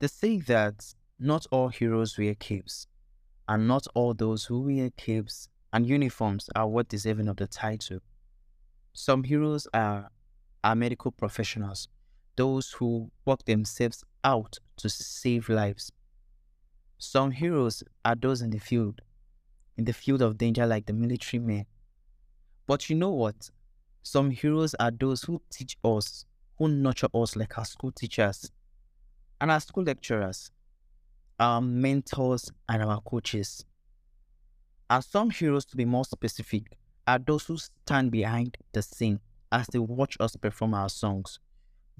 They say that not all heroes wear capes, and not all those who wear capes and uniforms are what deserving of the title. Some heroes are medical professionals, those who work themselves out to save lives. Some heroes are those in the field of danger, like the military men. But you know what? Some heroes are those who teach us, who nurture us, like our school teachers and our school lecturers, our mentors and our coaches. And some heroes, to be more specific, are those who stand behind the scene as they watch us perform our songs.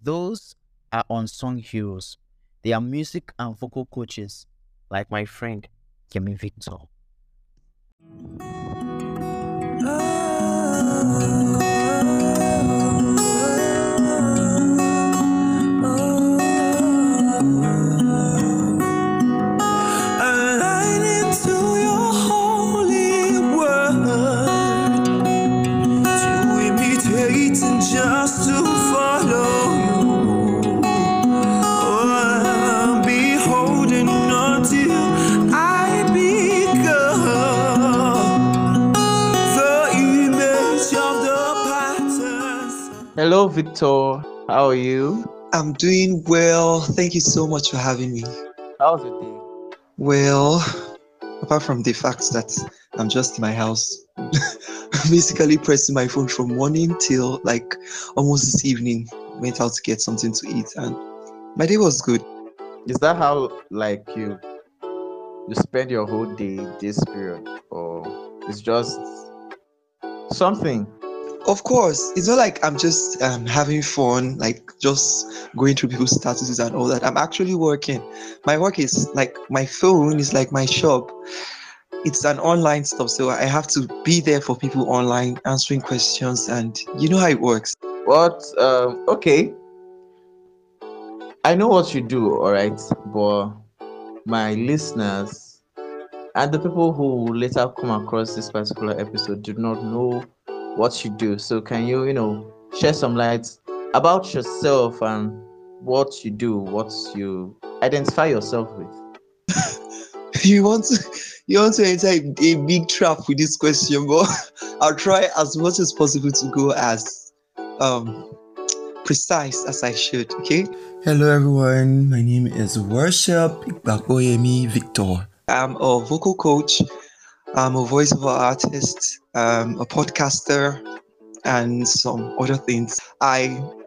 Those are unsung heroes. They are music and vocal coaches, like my friend Yemi Victor. Hello, Victor. How are you? I'm doing well. Thank you so much for having me. How's your day? Well, apart from the fact that I'm just in my house, basically pressing my phone from morning till like almost this evening. Went out to get something to eat, and my day was good. Is that how like you spend your whole day this period, or it's just something? Of course, it's not like I'm just having fun, like just going through people's statuses and all that. I'm actually working. My work is like, my phone is like my shop. It's an online stuff, so I have to be there for people online, answering questions, and you know how it works. What? Okay. I know what you do, all right, but my listeners and the people who later come across this particular episode do not know what you do. So can you shed some light about yourself and what you do, what you identify yourself with? you want to enter a big trap with this question, but I'll try as much as possible to go as precise as I should, okay? Hello everyone, my name is Worship Yemi Victor. I'm a vocal coach, I'm a voiceover artist, a podcaster, and some other things.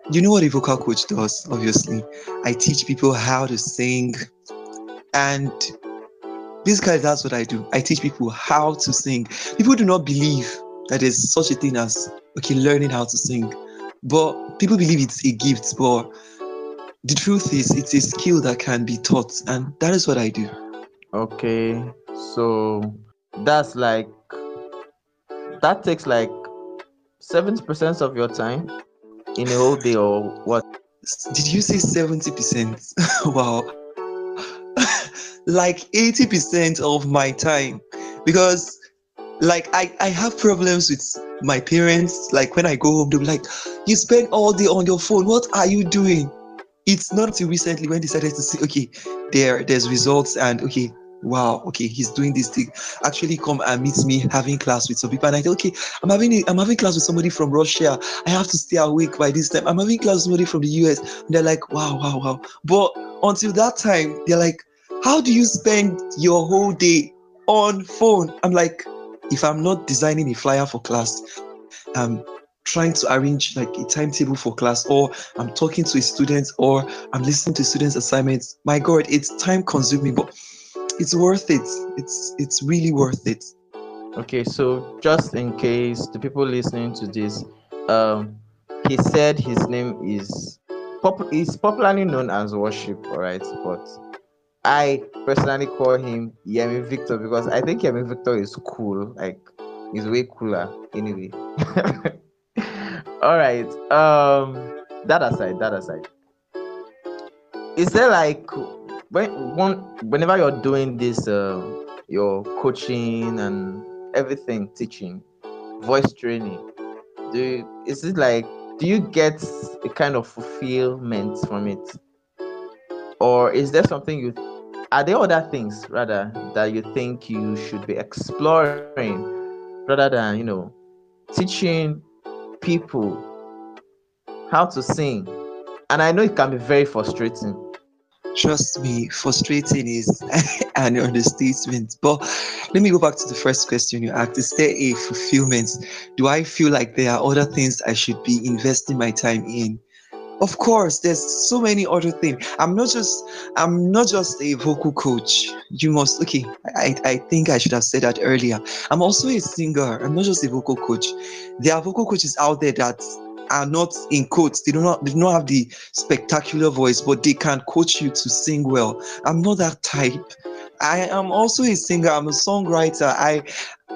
You know what a vocal coach does, obviously. I teach people how to sing, and basically that's what I do. I teach people how to sing. People do not believe that there's such a thing as, okay, learning how to sing. But people believe it's a gift, but the truth is it's a skill that can be taught, and that is what I do. Okay, so that's like, that takes like 70% of your time in a whole day, or what? Did you say 70%? Wow. Like 80% of my time, because like I have problems with my parents. Like when I go home, they'll be like, you spend all day on your phone, what are you doing? It's not until recently when they started to say, okay, there's results, and okay, wow, okay, he's doing this thing. Actually come and meet me having class with some people. And I think, okay, I'm having class with somebody from Russia. I have to stay awake by this time. I'm having class with somebody from the US. And they're like, wow. But until that time, they're like, how do you spend your whole day on phone? I'm like, if I'm not designing a flyer for class, I'm trying to arrange like a timetable for class, or I'm talking to a student, or I'm listening to students' assignments. My God, it's time consuming, but it's worth it. It's really worth it. Okay, so just in case the people listening to this, he said his name is popularly known as Worship, all right? But I personally call him Yemi Victor, because I think Yemi Victor is cool. Like, he's way cooler anyway. All right. That aside. Is there like, whenever you're doing this, your coaching and everything, teaching, voice training, do you get a kind of fulfillment from it? Or is there something are there other things rather that you think you should be exploring rather than, you know, teaching people how to sing? And I know it can be very frustrating. Trust me, frustrating is an understatement. But let me go back to the first question you asked. Is there a fulfillment? Do I feel like there are other things I should be investing my time in? Of course, there's so many other things. I'm not just a vocal coach. I think I should have said that earlier. I'm also a singer. I'm not just a vocal coach. There are vocal coaches out there that are not in quotes. They do not have the spectacular voice, but they can coach you to sing well. I'm not that type. I am also a singer. I'm a songwriter.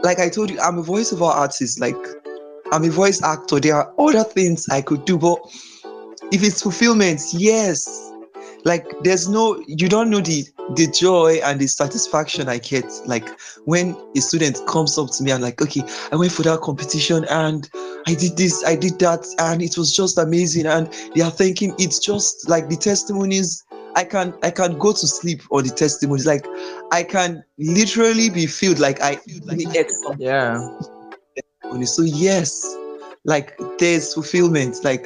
Like I told you, I'm a voiceover artist. Like, I'm a voice actor. There are other things I could do, but if it's fulfillment, yes. Like, you don't know the joy and the satisfaction I get. Like, when a student comes up to me, I'm like, okay, I went for that competition and I did this, I did that, and it was just amazing. And they are thinking, it's just like the testimonies. I can go to sleep on the testimonies. Like, I can literally be filled. Like, I feel like, yeah. So yes, like, there's fulfillment. Like,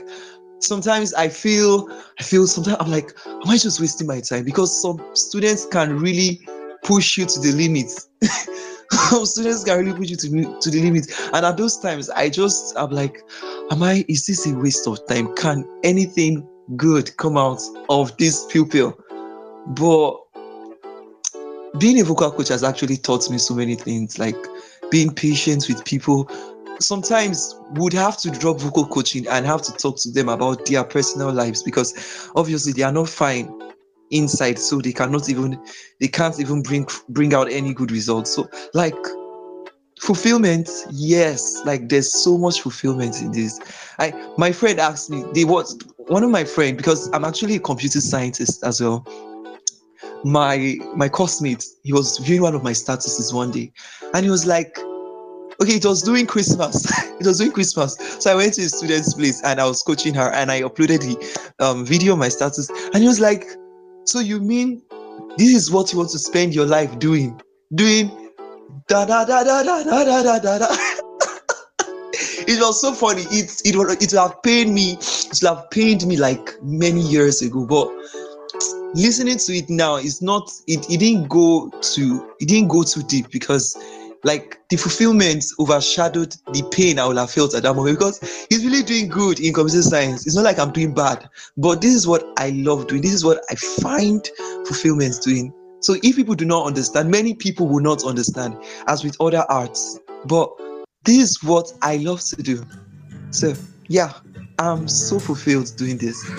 sometimes sometimes I'm like, am I just wasting my time? Because some students can really push you to the limit. To the limit. And at those times, I'm like, is this a waste of time? Can anything good come out of this pupil? But being a vocal coach has actually taught me so many things, like being patient with people. Sometimes would have to drop vocal coaching and have to talk to them about their personal lives, because obviously they are not fine inside, so they can't even bring out any good results. So, like, fulfillment, yes. Like, there's so much fulfillment in this. My friend asked me, because I'm actually a computer scientist as well. My coursemate, he was viewing one of my statuses one day, and he was like, okay, it was during Christmas. So I went to a student's place and I was coaching her, and I uploaded the video on my status. And he was like, so you mean this is what you want to spend your life doing? Doing da da da da da da da da da. It was so funny. It would have pained me like many years ago. But listening to it now, it didn't go too deep, because like the fulfillment overshadowed the pain I would have felt at that moment, because he's really doing good in computer science. It's not like I'm doing bad, but this is what I love doing. This is what I find fulfillment doing. So if people do not understand, many people will not understand, as with other arts, but this is what I love to do. So yeah, I'm so fulfilled doing this.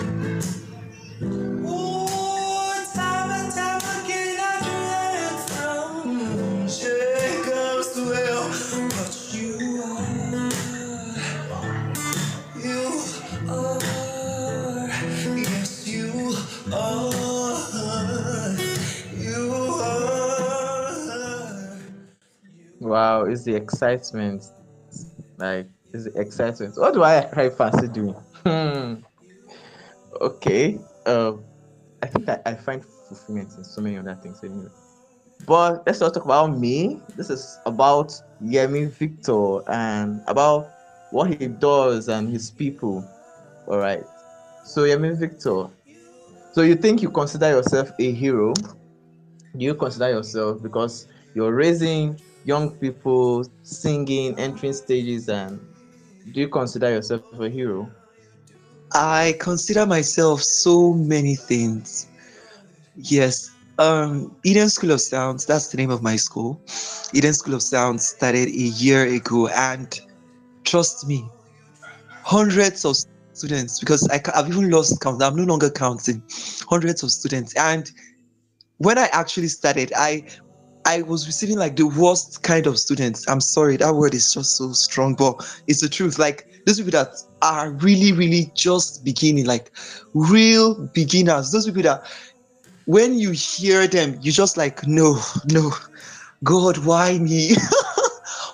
Wow, it's the excitement. Like, it's the excitement. What do I fancy doing? Okay. I think I find fulfillment in so many other things anyway. But let's not talk about me. This is about Yemi Victor and about what he does and his people. All right. So, Yemi Victor, so you think you consider yourself a hero? Do you consider yourself, because you're raising young people, singing, entering stages, and do you consider yourself a hero? I consider myself so many things. Yes. Eden School of Sounds, that's the name of my school. Eden School of Sounds started a year ago, and trust me, hundreds of students, because I've even lost count. I'm no longer counting. Hundreds of students. And when I actually started, I was receiving like the worst kind of students. I'm sorry, that word is just so strong, but it's the truth. Like, those people that are really, really just beginning, like real beginners. Those people that when you hear them, you're just like, no, God, why me?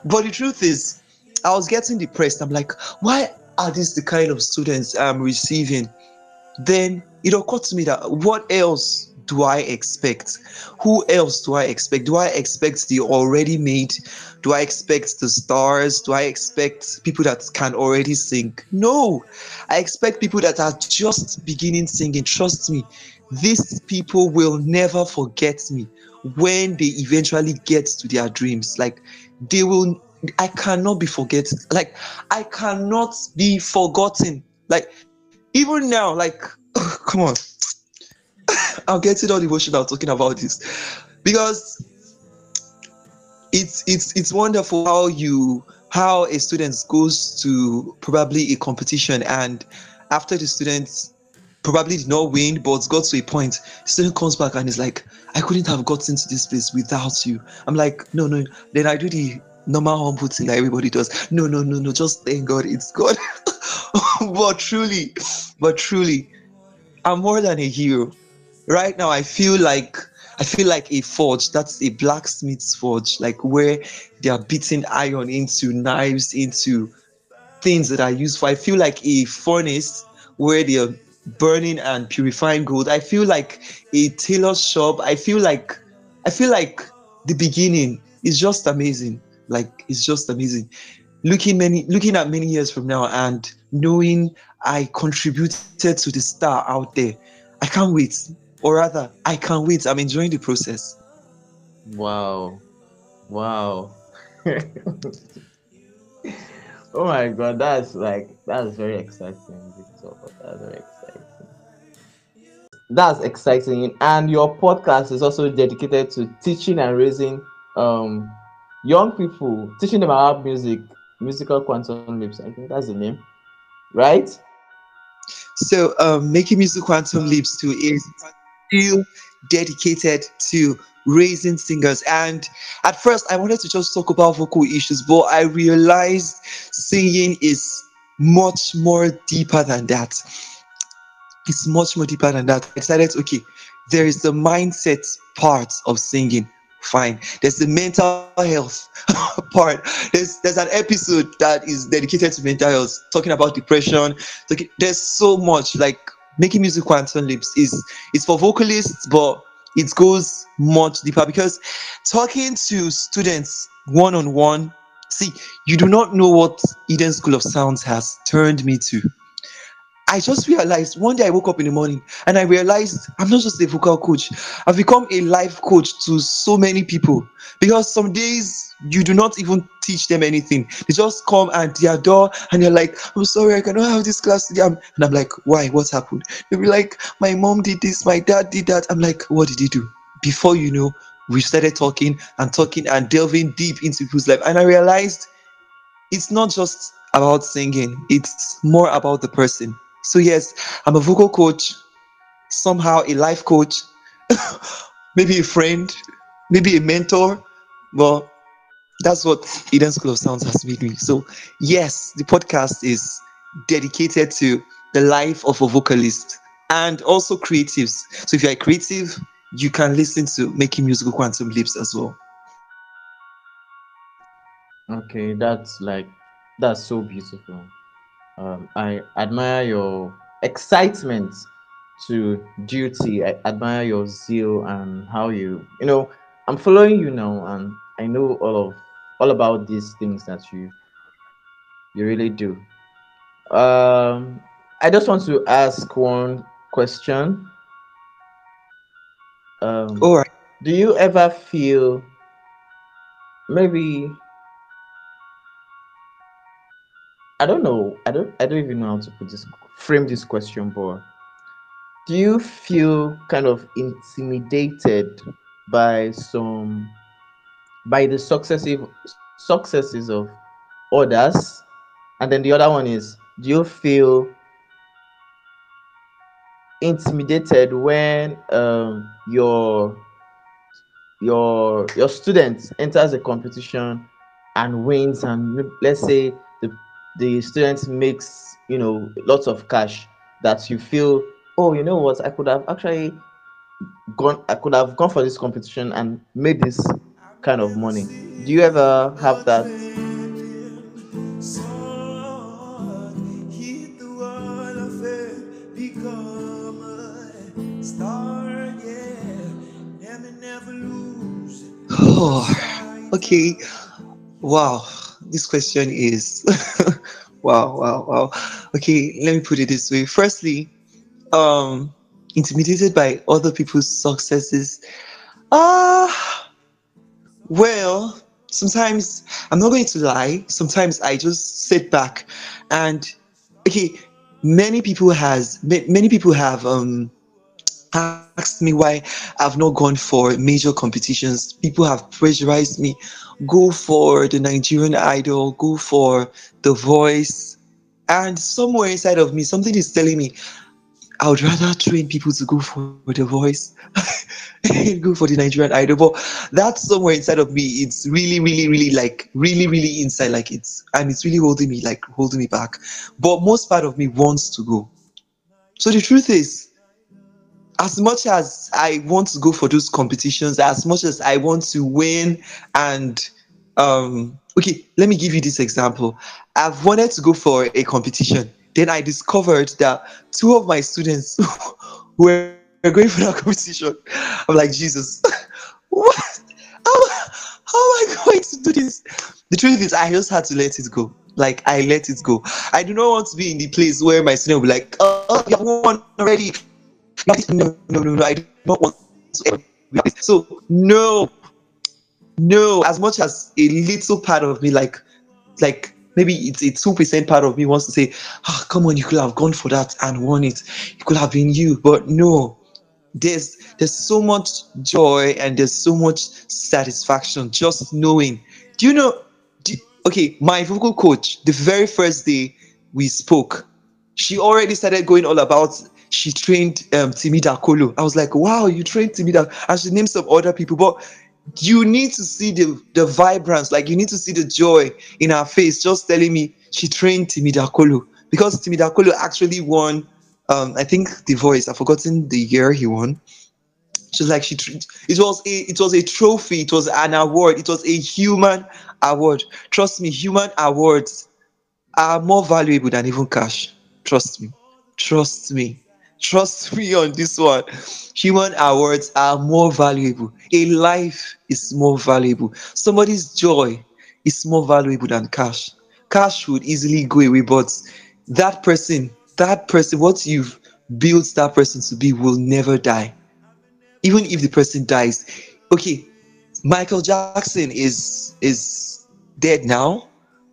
But the truth is, I was getting depressed. I'm like, why are these the kind of students I'm receiving? Then it occurred to me that what else do I expect? Who else do I expect? Do I expect the already made? Do I expect the stars? Do I expect people that can already sing? No, I expect people that are just beginning singing. Trust me, these people will never forget me when they eventually get to their dreams. Like, they will, I cannot be forgotten. Like, I cannot be forgotten. Like, even now, like, oh, come on. I'm getting all emotional talking about this, because it's wonderful how a student goes to probably a competition, and after the student probably did not win but got to a point, the student comes back and is like, I couldn't have gotten to this place without you. I'm like, no. Then I do the normal humble thing that everybody does. No, just thank God it's God. But truly, I'm more than a hero. Right now, I feel like a forge. That's a blacksmith's forge, like where they are beating iron into knives, into things that are useful. I feel like a furnace where they are burning and purifying gold. I feel like a tailor's shop. I feel like the beginning is just amazing. Like, it's just amazing. Looking at many years from now and knowing I contributed to the star out there, I can't wait. Or rather, I can't wait. I'm enjoying the process. Wow. Oh my God, that's very exciting, Victor. That's exciting. And your podcast is also dedicated to teaching and raising young people, teaching them about music, Musical Quantum Leaps. I think that's the name, right? So, Making Musical Quantum Leaps too is still dedicated to raising singers. And at first, I wanted to just talk about vocal issues, but I realized singing is much more deeper than that. I decided, okay, there is the mindset part of singing. Fine. There's the mental health part. There's an episode that is dedicated to mental health, talking about depression. There's so much. Like, Making Music Quantum Leaps is for vocalists, but it goes much deeper, because talking to students one-on-one, see, you do not know what Eden School of Sounds has turned me to. I just realized one day I woke up in the morning and I realized I'm not just a vocal coach. I've become a life coach to so many people, because some days you do not even teach them anything. They just come at their door and you're like, I'm sorry, I cannot have this class today. And I'm like, why? What happened? They'll be like, my mom did this, my dad did that. I'm like, what did he do? Before you know, we started talking and delving deep into people's life. And I realized it's not just about singing. It's more about the person. So yes, I'm a vocal coach, somehow a life coach, maybe a friend, maybe a mentor. Well, that's what Eden School of Sounds has made me. So yes, the podcast is dedicated to the life of a vocalist and also creatives. So if you're a creative, you can listen to Making Musical Quantum Leaps as well. Okay, that's so beautiful. I admire your excitement to duty. I admire your zeal and how you know, I'm following you now, and I know all about these things that you really do. I just want to ask one question. All right. Do you ever feel maybe? I don't even know how to frame this question, but do you feel kind of intimidated by the successes of others? And then the other one is, do you feel intimidated when your student enters a competition and wins, and let's say the student makes, you know, lots of cash, that you feel, oh, you know what, I could have gone for this competition and made this kind of money. Do you ever have that? Oh, okay. Wow. This question is wow. Okay, let me put it this way. Firstly, intimidated by other people's successes. Well, sometimes I'm not going to lie. Sometimes I just sit back and okay, many people have asked me why I've not gone for major competitions. People have pressurized me. Go for the Nigerian Idol, go for The Voice. And somewhere inside of me, something is telling me, I would rather train people to go for The Voice, go for the Nigerian Idol. But that's somewhere inside of me. It's really inside. Like it's really holding me back. But most part of me wants to go. So the truth is, as much as I want to go for those competitions, as much as I want to win and, okay, let me give you this example. I've wanted to go for a competition. Then I discovered that two of my students were going for that competition. I'm like, Jesus, what? How am I going to do this? The truth is, I just had to let it go. Like, I let it go. I do not want to be in the place where my student will be like, oh, you have won already. No, I do not want to. So, no, as much as a little part of me, like maybe it's a 2% part of me wants to say, oh, come on, you could have gone for that and won it. It could have been you. But no, there's so much joy and there's so much satisfaction just knowing. Do you know, okay, my vocal coach, the very first day we spoke, she already started going all about, she trained Timi Dakolo. I was like, wow, you trained Timi Dakolo. And she named some other people. But you need to see the vibrance. Like, you need to see the joy in her face just telling me she trained Timi Dakolo. Because Timi Dakolo actually won, I think, The Voice. I've forgotten the year he won. She was like, it was a trophy. It was an award. It was a human award. Trust me, human awards are more valuable than even cash. Trust me on this one. Human awards are more valuable. A life is more valuable. Somebody's joy is more valuable than cash. Cash would easily go away, but that person, what you've built that person to be will never die. Even if the person dies. Okay, Michael Jackson is dead now.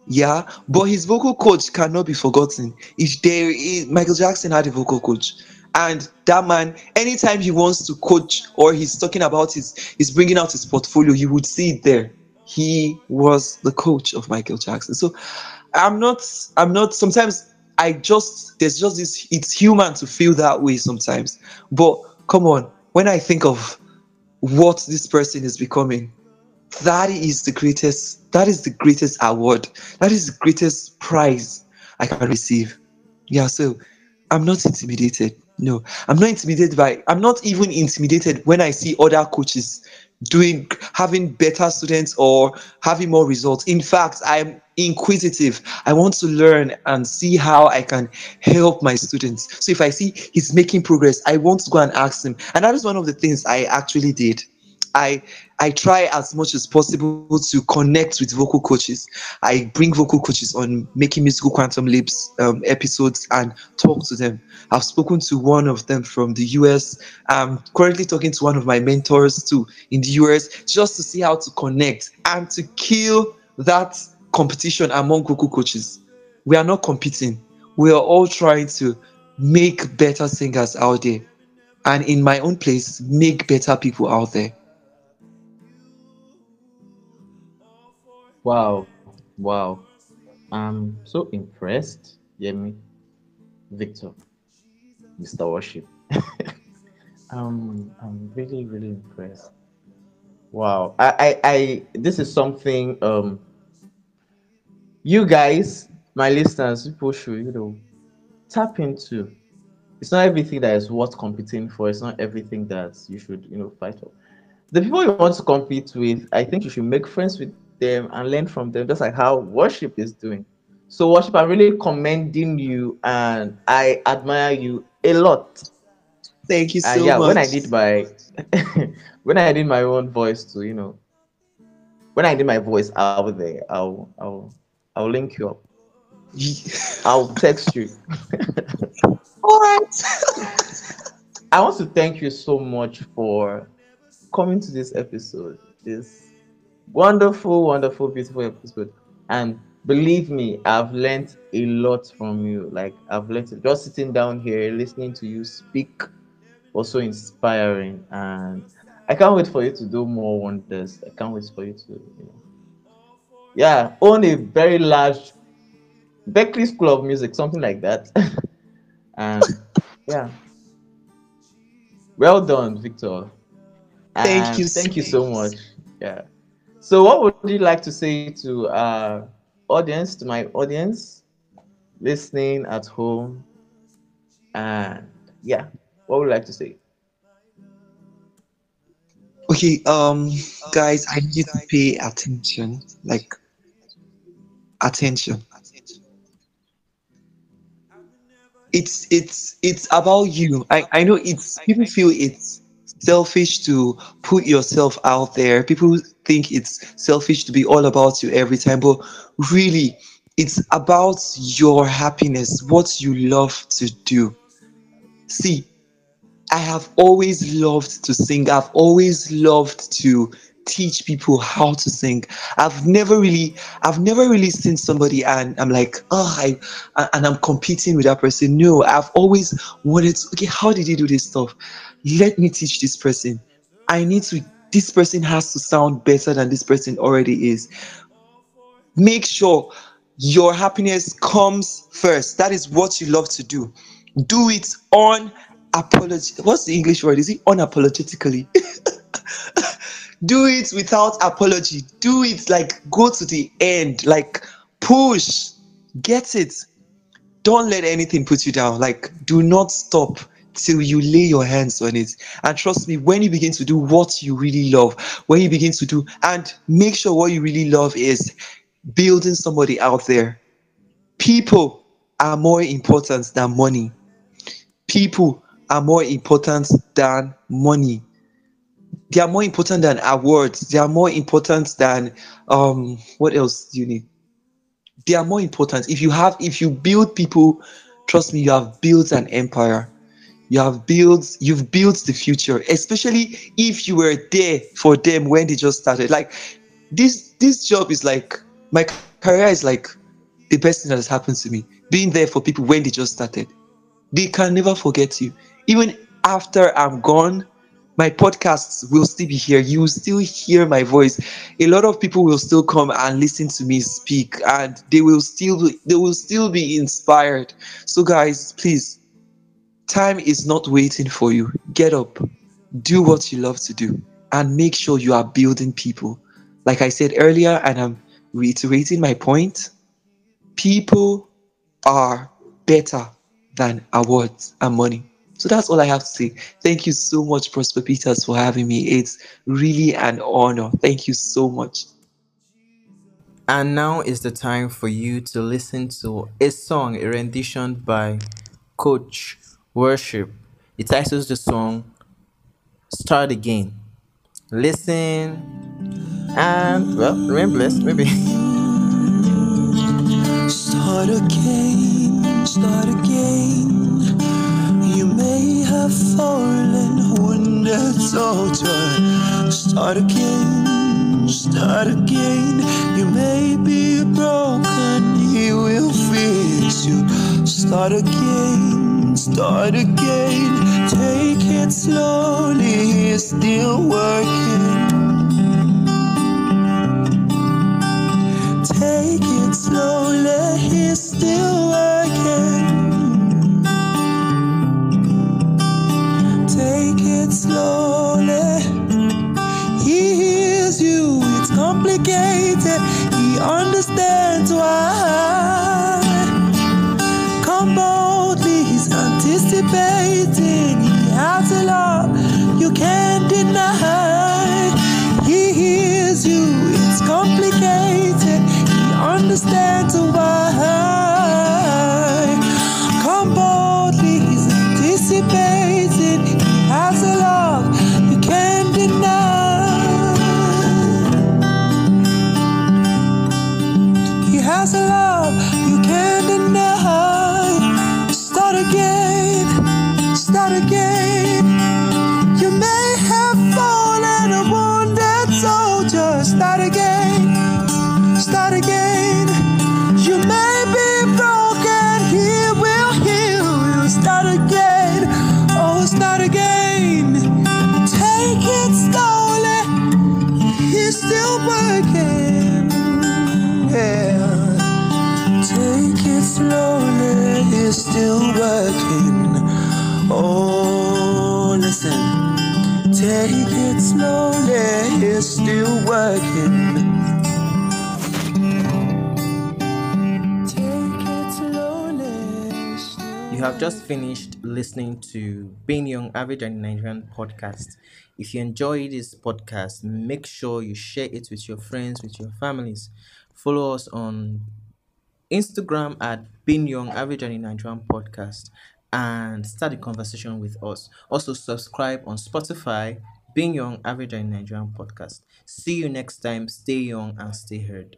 Yeah, but his vocal coach cannot be forgotten. If there is, Michael Jackson had a vocal coach, and that man, anytime he wants to coach or he's talking about he's bringing out his portfolio, you would see it there. He was the coach of Michael Jackson. So I'm not sometimes I just, there's just this, it's human to feel that way sometimes. But come on, when I think of what this person is becoming, that is the greatest award. That is the greatest prize I can receive. Yeah, so I'm not intimidated. No, I'm not even intimidated when I see other coaches having better students or having more results. In fact, I'm inquisitive. I want to learn and see how I can help my students. So if I see he's making progress, I want to go and ask him. And that is one of the things I actually did. I try as much as possible to connect with vocal coaches. I bring vocal coaches on Making Musical Quantum Leaps episodes and talk to them. I've spoken to one of them from the US. I'm currently talking to one of my mentors too in the US, just to see how to connect and to kill that competition among vocal coaches. We are not competing. We are all trying to make better singers out there. And in my own place, make better people out there. Wow. I'm so impressed, Yemi Victor, Mr. Worship. I'm really impressed. Wow. This is something you guys, my listeners, people should, tap into. It's not everything that is worth competing for. It's not everything that you should, fight for. The people you want to compete with, I think you should make friends with them and learn from them, just like how Worship is doing. So Worship, I'm really commending you and I admire you a lot. Thank you so much. When I did my own voice to when I do my voice out there, I'll link you up. I'll text you. All right. I want to thank you so much for coming to this episode, this wonderful, wonderful, beautiful episode. And believe me, I've learned a lot from you. Like, I've learned, just sitting down here, listening to you speak, also inspiring. And I can't wait for you to do more wonders. I can't wait for you to, own a very large Berklee School of Music, something like that. And well done, Victor. And thank you so much. Yeah. So what would you like to say to our audience, to my audience, listening at home? And what would you like to say? Okay, guys, I need to pay attention. Like, attention. It's about you. I know people feel it's selfish to put yourself out there. People think it's selfish to be all about you every time, but really it's about your happiness, what you love to do. See, I have always loved to sing. I've always loved to teach people how to sing. I've never really seen somebody and I'm like, I'm competing with that person. No, I've always wanted to, how did he do this stuff? Let me teach this person. This person has to sound better than this person already is. Make sure your happiness comes first. That is what you love to do. Do it unapologetically. What's the English word? Is it unapologetically? Do it without apology. Do it, like, go to the end, like, push, get it. Don't let anything put you down. Like, do not stop till you lay your hands on it. And trust me, when you begin to do what you really love, and make sure what you really love is building somebody out there. People are more important than money. They are more important than awards. They are more important than what else do you need? They are more important. If you build people, trust me, you have built an empire. You've built the future, especially if you were there for them when they just started. Like, this job is like, my career is like the best thing that has happened to me. Being there for people when they just started. They can never forget you. Even after I'm gone, my podcasts will still be here. You will still hear my voice. A lot of people will still come and listen to me speak, and they will still be inspired. So guys, please, time is not waiting for you. Get up, do what you love to do, and make sure you are building people. Like I said earlier, and I'm reiterating my point, people are better than awards and money. So that's all I have to say. Thank you so much, Prosper Peters, for having me. It's really an honor. Thank you so much. And now is the time for you to listen to a song, a rendition by Coach Worship. It titles the song Start Again. Listen and, well, remain blessed, maybe. Start again, start again. Have fallen when that's over. Start again, start again. You may be broken, He will fix you. Start again, start again. Take it slowly, He's still working. Take it slowly, He's still working. Take it slowly. He hears you. It's complicated. He understands why. Come boldly. He's anticipating. He has a love you can't deny. He hears you. It's complicated. He understands why. Come boldly. He's anticipating. Love you can't deny. still working. Oh, listen, take it slowly, it's still working. You have just finished listening to Being Young Average and Nigerian Podcast. If you enjoy this podcast, make sure you share it with your friends, with your families. Follow us on Instagram at Being Young Average and Nigerian Podcast and start a conversation with us. Also subscribe on Spotify, Being Young Average and Nigerian Podcast. See you next time. Stay young and stay heard.